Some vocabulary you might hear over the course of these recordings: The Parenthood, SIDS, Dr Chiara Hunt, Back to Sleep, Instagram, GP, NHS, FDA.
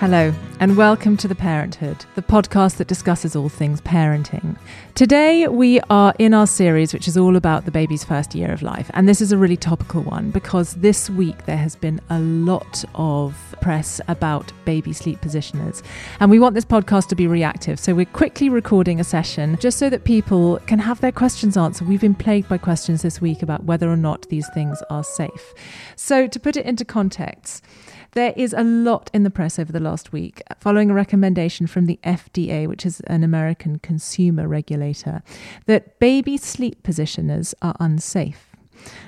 Hello, and welcome to The Parenthood, the podcast that discusses all things parenting. Today, we are in our series, which is all about the baby's first year of life. And this is a really topical one because this week there has been a lot of press about baby sleep positioners. And we want this podcast to be reactive. So we're quickly recording a session just so that people can have their questions answered. We've been plagued by questions this week about whether or not these things are safe. So to put it into context, there is a lot in the press over the last week following a recommendation from the FDA, which is an American consumer regulator, that baby sleep positioners are unsafe.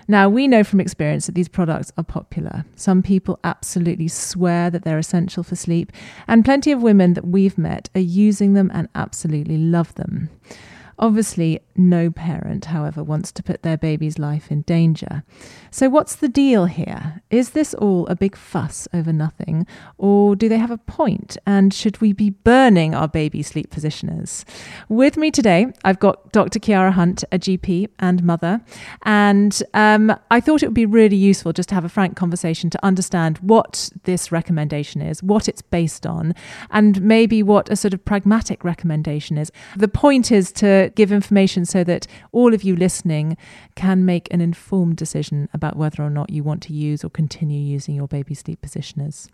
Now, we know from experience that these products are popular. Some people absolutely swear that they're essential for sleep, and plenty of women that we've met are using them and absolutely love them. Obviously, no parent, however, wants to put their baby's life in danger. So what's the deal here? Is this all a big fuss over nothing? Or do they have a point? And should we be burning our baby sleep positioners? With me today, I've got Dr. Chiara Hunt, a GP and mother. And I thought it would be really useful just to have a frank conversation to understand what this recommendation is, what it's based on, and maybe what a sort of pragmatic recommendation is. The point is to give information so that all of you listening can make an informed decision about whether or not you want to use or continue using your baby sleep positioners.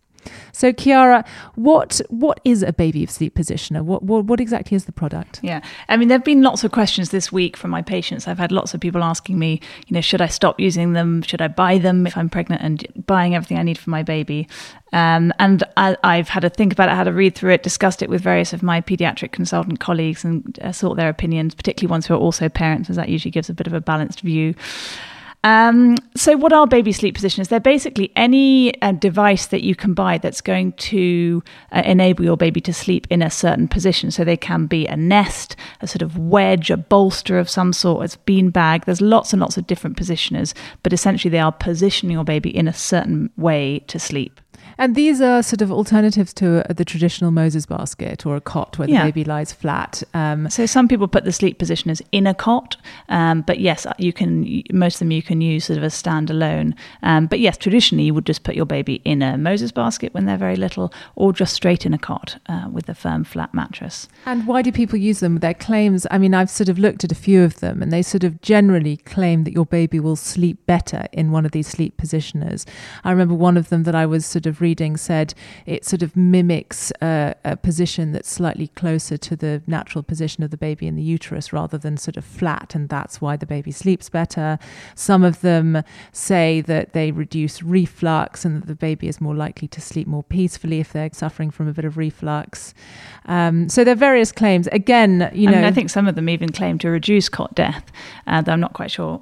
So Chiara, what is a baby sleep positioner? What exactly is the product? Yeah, I mean, there have been lots of questions this week from my patients. I've had lots of people asking me, you know, should I stop using them? Should I buy them if I'm pregnant and buying everything I need for my baby? And I've had a think about it, had a read through it, discussed it with various of my paediatric consultant colleagues and sought their opinions, particularly ones who are also parents, as that usually gives a bit of a balanced view. So what are baby sleep positioners? They're basically any device that you can buy that's going to enable your baby to sleep in a certain position. So they can be a nest, a sort of wedge, a bolster of some sort, it's beanbag. There's lots and lots of different positioners, but essentially they are positioning your baby in a certain way to sleep. And these are sort of alternatives to the traditional Moses basket or a cot where the baby lies flat. So some people put the sleep positioners in a cot, but yes, most of them you can use sort of as standalone. But yes, traditionally you would just put your baby in a Moses basket when they're very little, or just straight in a cot with a firm flat mattress. And why do people use them? Their claims, I mean, I've sort of looked at a few of them and they sort of generally claim that your baby will sleep better in one of these sleep positioners. I remember one of them that I was sort of reading said it sort of mimics a position that's slightly closer to the natural position of the baby in the uterus rather than sort of flat, and that's why the baby sleeps better. Some of them say that they reduce reflux and that the baby is more likely to sleep more peacefully if they're suffering from a bit of reflux. So there are various claims. Again, I mean, I think some of them even claim to reduce cot death, though I'm not quite sure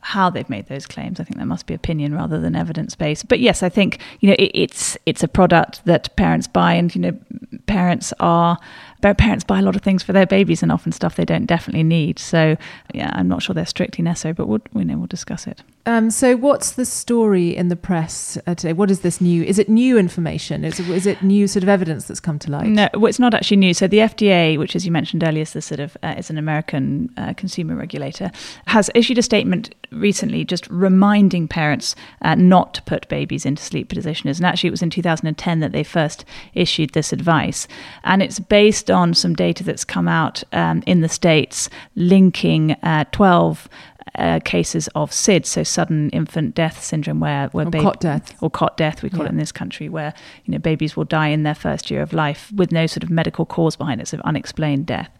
how they've made those claims. I think there must be opinion rather than evidence-based. But yes, I think, it's a product that parents buy, and, parents buy a lot of things for their babies and often stuff they don't definitely need. So yeah, I'm not sure they're strictly necessary, but we'll discuss it. So what's the story in the press today? What is this new? Is it new information? Is it new sort of evidence that's come to light? No, well, it's not actually new. So the FDA, which as you mentioned earlier is the sort of is an American consumer regulator, has issued a statement recently just reminding parents not to put babies into sleep positioners. And actually it was in 2010 that they first issued this advice, and it's based on some data that's come out in the States linking 12 cases of SIDS, so sudden infant death syndrome, where cot death we call it in this country, where babies will die in their first year of life with no sort of medical cause behind it, so unexplained death.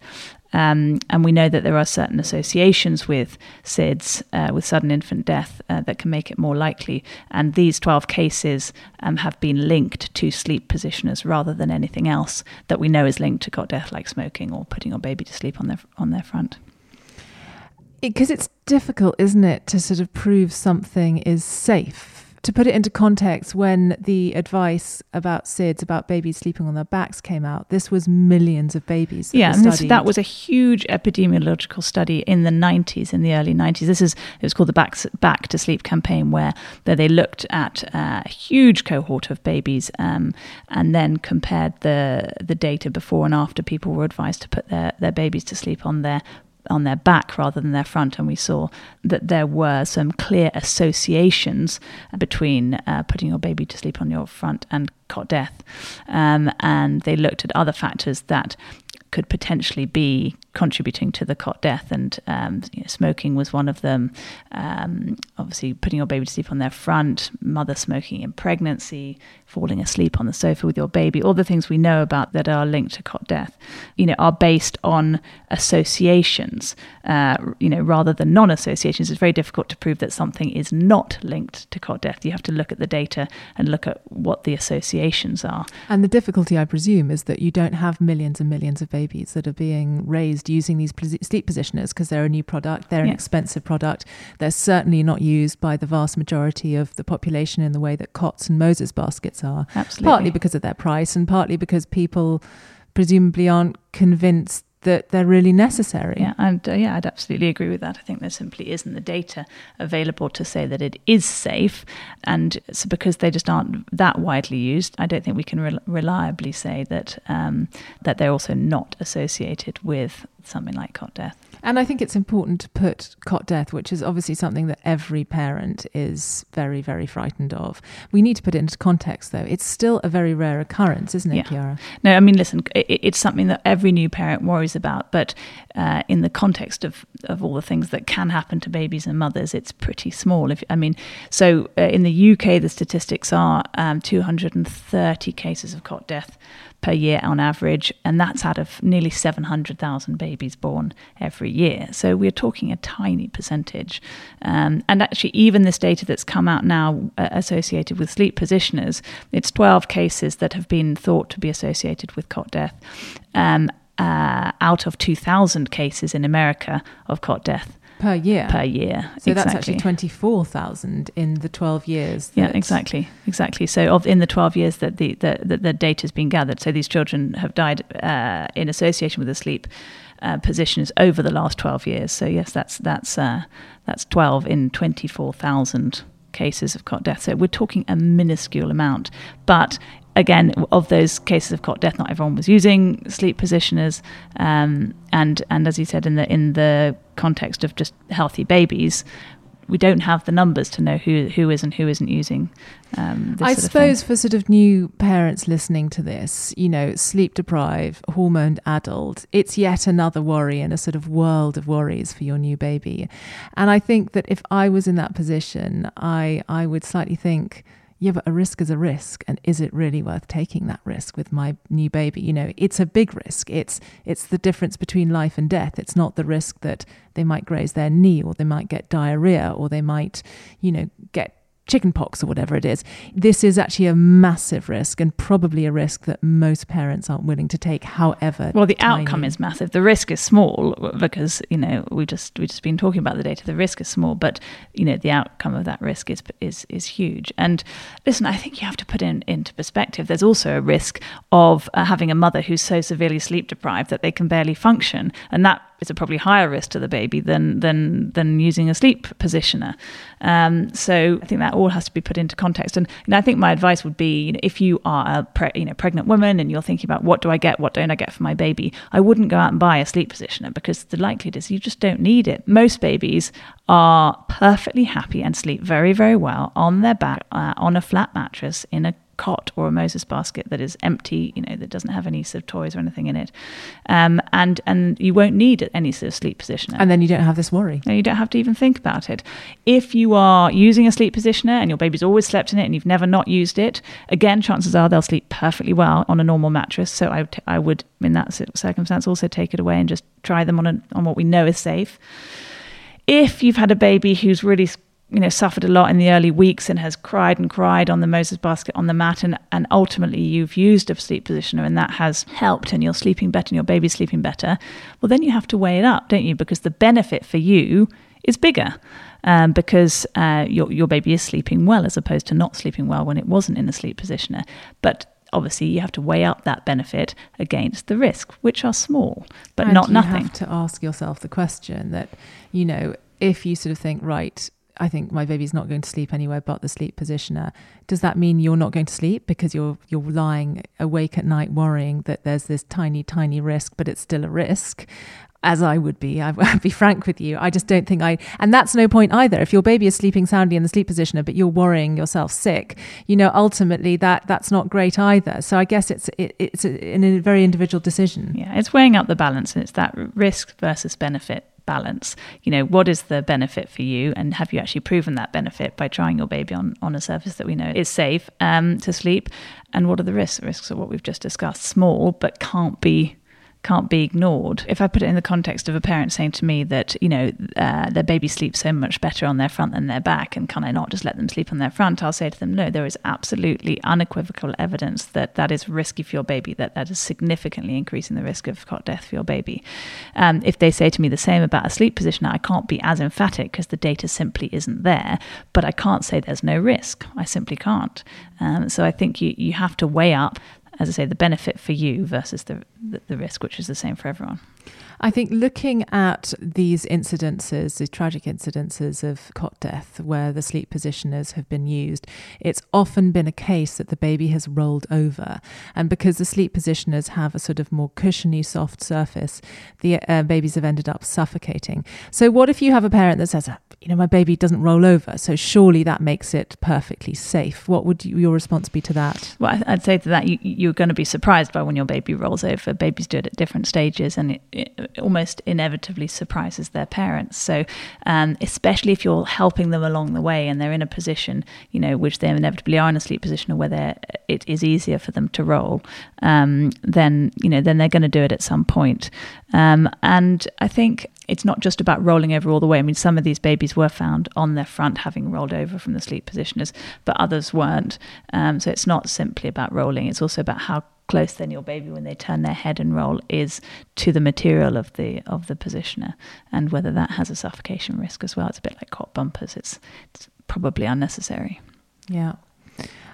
And we know that there are certain associations with SIDS, with sudden infant death, that can make it more likely. And these 12 cases have been linked to sleep positioners rather than anything else that we know is linked to cot death, like smoking or putting your baby to sleep on their front. Because it's difficult, isn't it, to sort of prove something is safe. To put it into context, when the advice about SIDS, about babies sleeping on their backs came out, this was millions of babies that were studied. That was a huge epidemiological study in the 90s, in the early 90s. It was called the Back to Sleep campaign, where they looked at a huge cohort of babies and then compared the data before and after people were advised to put their babies to sleep on their back rather than their front, and we saw that there were some clear associations between putting your baby to sleep on your front and cot death, and they looked at other factors that could potentially be contributing to the cot death, and smoking was one of them. Obviously, putting your baby to sleep on their front, mother smoking in pregnancy, falling asleep on the sofa with your baby, all the things we know about that are linked to cot death, are based on associations, rather than non-associations. It's very difficult to prove that something is not linked to cot death. You have to look at the data and look at what the associations are. And the difficulty, I presume, is that you don't have millions and millions of babies that are being raised using these sleep positioners, because they're a new product, they're an expensive product, they're certainly not used by the vast majority of the population in the way that cots and Moses baskets are. Absolutely. Partly because of their price and partly because people presumably aren't convinced that they're really necessary. I'd absolutely agree with that. I think there simply isn't the data available to say that it is safe, and so because they just aren't that widely used, I don't think we can reliably say that that they're also not associated with something like cot death. And I think it's important to put cot death, which is obviously something that every parent is very, very frightened of. We need to put it into context, though. It's still a very rare occurrence, isn't it, Chiara? No, I mean, listen, it's something that every new parent worries about, but in the context of all the things that can happen to babies and mothers, it's pretty small. So in the UK, the statistics are 230 cases of cot death per year on average, and that's out of nearly 700,000 babies born every year. So we're talking a tiny percentage. And actually, even this data that's come out now associated with sleep positioners, it's 12 cases that have been thought to be associated with cot death, out of 2,000 cases in America of cot death. Per year. So exactly. That's actually 24,000 in the 12 years. Exactly. So in the 12 years that the data has been gathered, so these children have died in association with the sleep positioners over the last 12 years. So yes, that's 12 in 24,000 cases of cot death. So we're talking a minuscule amount, but again, of those cases of cot death, not everyone was using sleep positioners, and as you said, in the context of just healthy babies, we don't have the numbers to know who is and who isn't using. This I sort of suppose thing. For sort of new parents listening to this, sleep deprived, hormoned adult, it's yet another worry in a sort of world of worries for your new baby. And I think that if I was in that position, I would slightly think, yeah, but a risk is a risk, and is it really worth taking that risk with my new baby? It's a big risk. It's the difference between life and death. It's not the risk that they might graze their knee, or they might get diarrhea, or they might, get chickenpox or whatever it is. This is actually a massive risk, and probably a risk that most parents aren't willing to take, however. Well, the outcome is massive. The risk is small because, we've just been talking about the data. The risk is small, but, the outcome of that risk is huge. And listen, I think you have to put into perspective, there's also a risk of having a mother who's so severely sleep deprived that they can barely function. And that is a probably higher risk to the baby than using a sleep positioner. So I think that all has to be put into context. And I think my advice would be, if you are a pregnant woman and you're thinking about what do I get, what don't I get for my baby, I wouldn't go out and buy a sleep positioner, because the likelihood is you just don't need it. Most babies are perfectly happy and sleep very, very well on their back, on a flat mattress, in a cot or a Moses basket that is empty, that doesn't have any sort of toys or anything in it, and you won't need any sort of sleep positioner, and then you don't have this worry, and you don't have to even think about it. If you are using a sleep positioner and your baby's always slept in it and you've never not used it, again, chances are they'll sleep perfectly well on a normal mattress. So I would, in that circumstance, also take it away and just try them on what we know is safe. If you've had a baby who's really suffered a lot in the early weeks and has cried and cried on the Moses basket, on the mat, and ultimately you've used a sleep positioner and that has helped and you're sleeping better and your baby's sleeping better, well, then you have to weigh it up, don't you? Because the benefit for you is bigger because your baby is sleeping well as opposed to not sleeping well when it wasn't in the sleep positioner. But obviously you have to weigh up that benefit against the risk, which are small, but not nothing. You have to ask yourself the question that, if you sort of think, right, I think my baby's not going to sleep anywhere but the sleep positioner. Does that mean you're not going to sleep because you're lying awake at night worrying that there's this tiny, tiny risk, but it's still a risk? As I would be, I'd be frank with you. I just don't think and that's no point either. If your baby is sleeping soundly in the sleep positioner, but you're worrying yourself sick, ultimately that's not great either. So I guess it's a very individual decision. Yeah, it's weighing up the balance, and it's that risk versus benefit balance. What is the benefit for you, and have you actually proven that benefit by trying your baby on a surface that we know is safe to sleep, and what are the risks? The risks are what we've just discussed, small but can't be ignored. If I put it in the context of a parent saying to me that, their baby sleeps so much better on their front than their back, and can I not just let them sleep on their front? I'll say to them, no, there is absolutely unequivocal evidence that that is risky for your baby, that is significantly increasing the risk of cot death for your baby. If they say to me the same about a sleep positioner, I can't be as emphatic because the data simply isn't there, but I can't say there's no risk. I simply can't. So I think you have to weigh up, as I say, the benefit for you versus the risk, which is the same for everyone. I think looking at these incidences, these tragic incidences of cot death where the sleep positioners have been used, it's often been a case that the baby has rolled over. And because the sleep positioners have a sort of more cushiony, soft surface, the babies have ended up suffocating. So what if you have a parent that says, my baby doesn't roll over, so surely that makes it perfectly safe? What would your response be to that? Well, I'd say to that, you're going to be surprised by when your baby rolls over. Babies do it at different stages, and it almost inevitably surprises their parents. So especially if you're helping them along the way and they're in a position, which they inevitably are in a sleep position where it is easier for them to roll, then they're going to do it at some point. And I think it's not just about rolling over all the way. I mean, some of these babies were found on their front having rolled over from the sleep positioners, but others weren't. So it's not simply about rolling. It's also about how close then your baby, when they turn their head and roll, is to the material of the positioner, and whether that has a suffocation risk as well. It's a bit like cot bumpers. It's probably unnecessary. Yeah.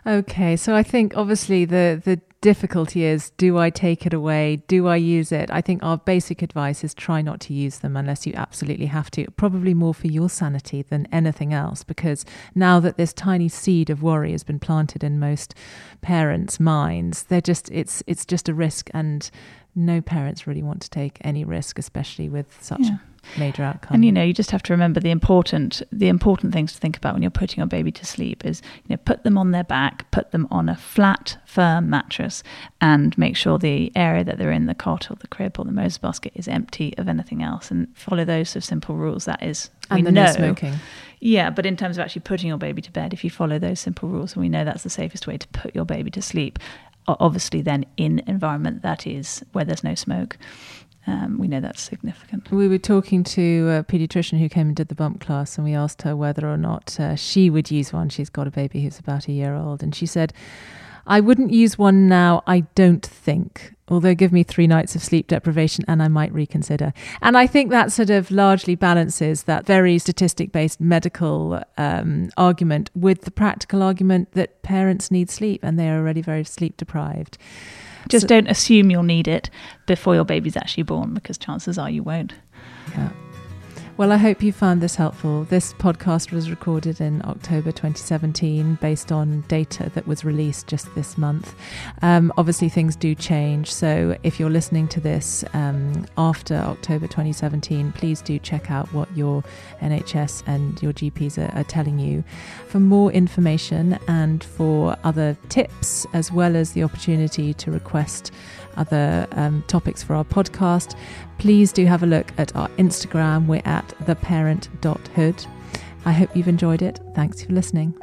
Okay, so I think obviously the difficulty is, do I take it away? Do I use it? I think our basic advice is try not to use them unless you absolutely have to, probably more for your sanity than anything else, because now that this tiny seed of worry has been planted in most parents' minds, it's just a risk, and no parents really want to take any risk, especially with such major outcome. And you just have to remember the important things to think about when you're putting your baby to sleep is, put them on their back, put them on a flat, firm mattress, and make sure the area that they're in, the cot or the crib or the Moses basket, is empty of anything else, and follow those sort of simple rules. That is, we know. And no smoking. Yeah, but in terms of actually putting your baby to bed, if you follow those simple rules, and we know that's the safest way to put your baby to sleep, obviously then in an environment that is where there's no smoke. We know that's significant. We were talking to a paediatrician who came and did the bump class, and we asked her whether or not she would use one. She's got a baby who's about a year old, and she said, I wouldn't use one now, I don't think, although give me 3 nights of sleep deprivation and I might reconsider. And I think that sort of largely balances that very statistic-based medical argument with the practical argument that parents need sleep and they are already very sleep deprived. Just don't assume you'll need it before your baby's actually born, because chances are you won't. Yeah. Well, I hope you found this helpful. This podcast was recorded in October 2017 based on data that was released just this month. Obviously, things do change. So if you're listening to this after October 2017, please do check out what your NHS and your GPs are telling you. For more information and for other tips, as well as the opportunity to request other topics for our podcast, please do have a look at our Instagram. We're at theparent.hood. I hope you've enjoyed it. Thanks for listening.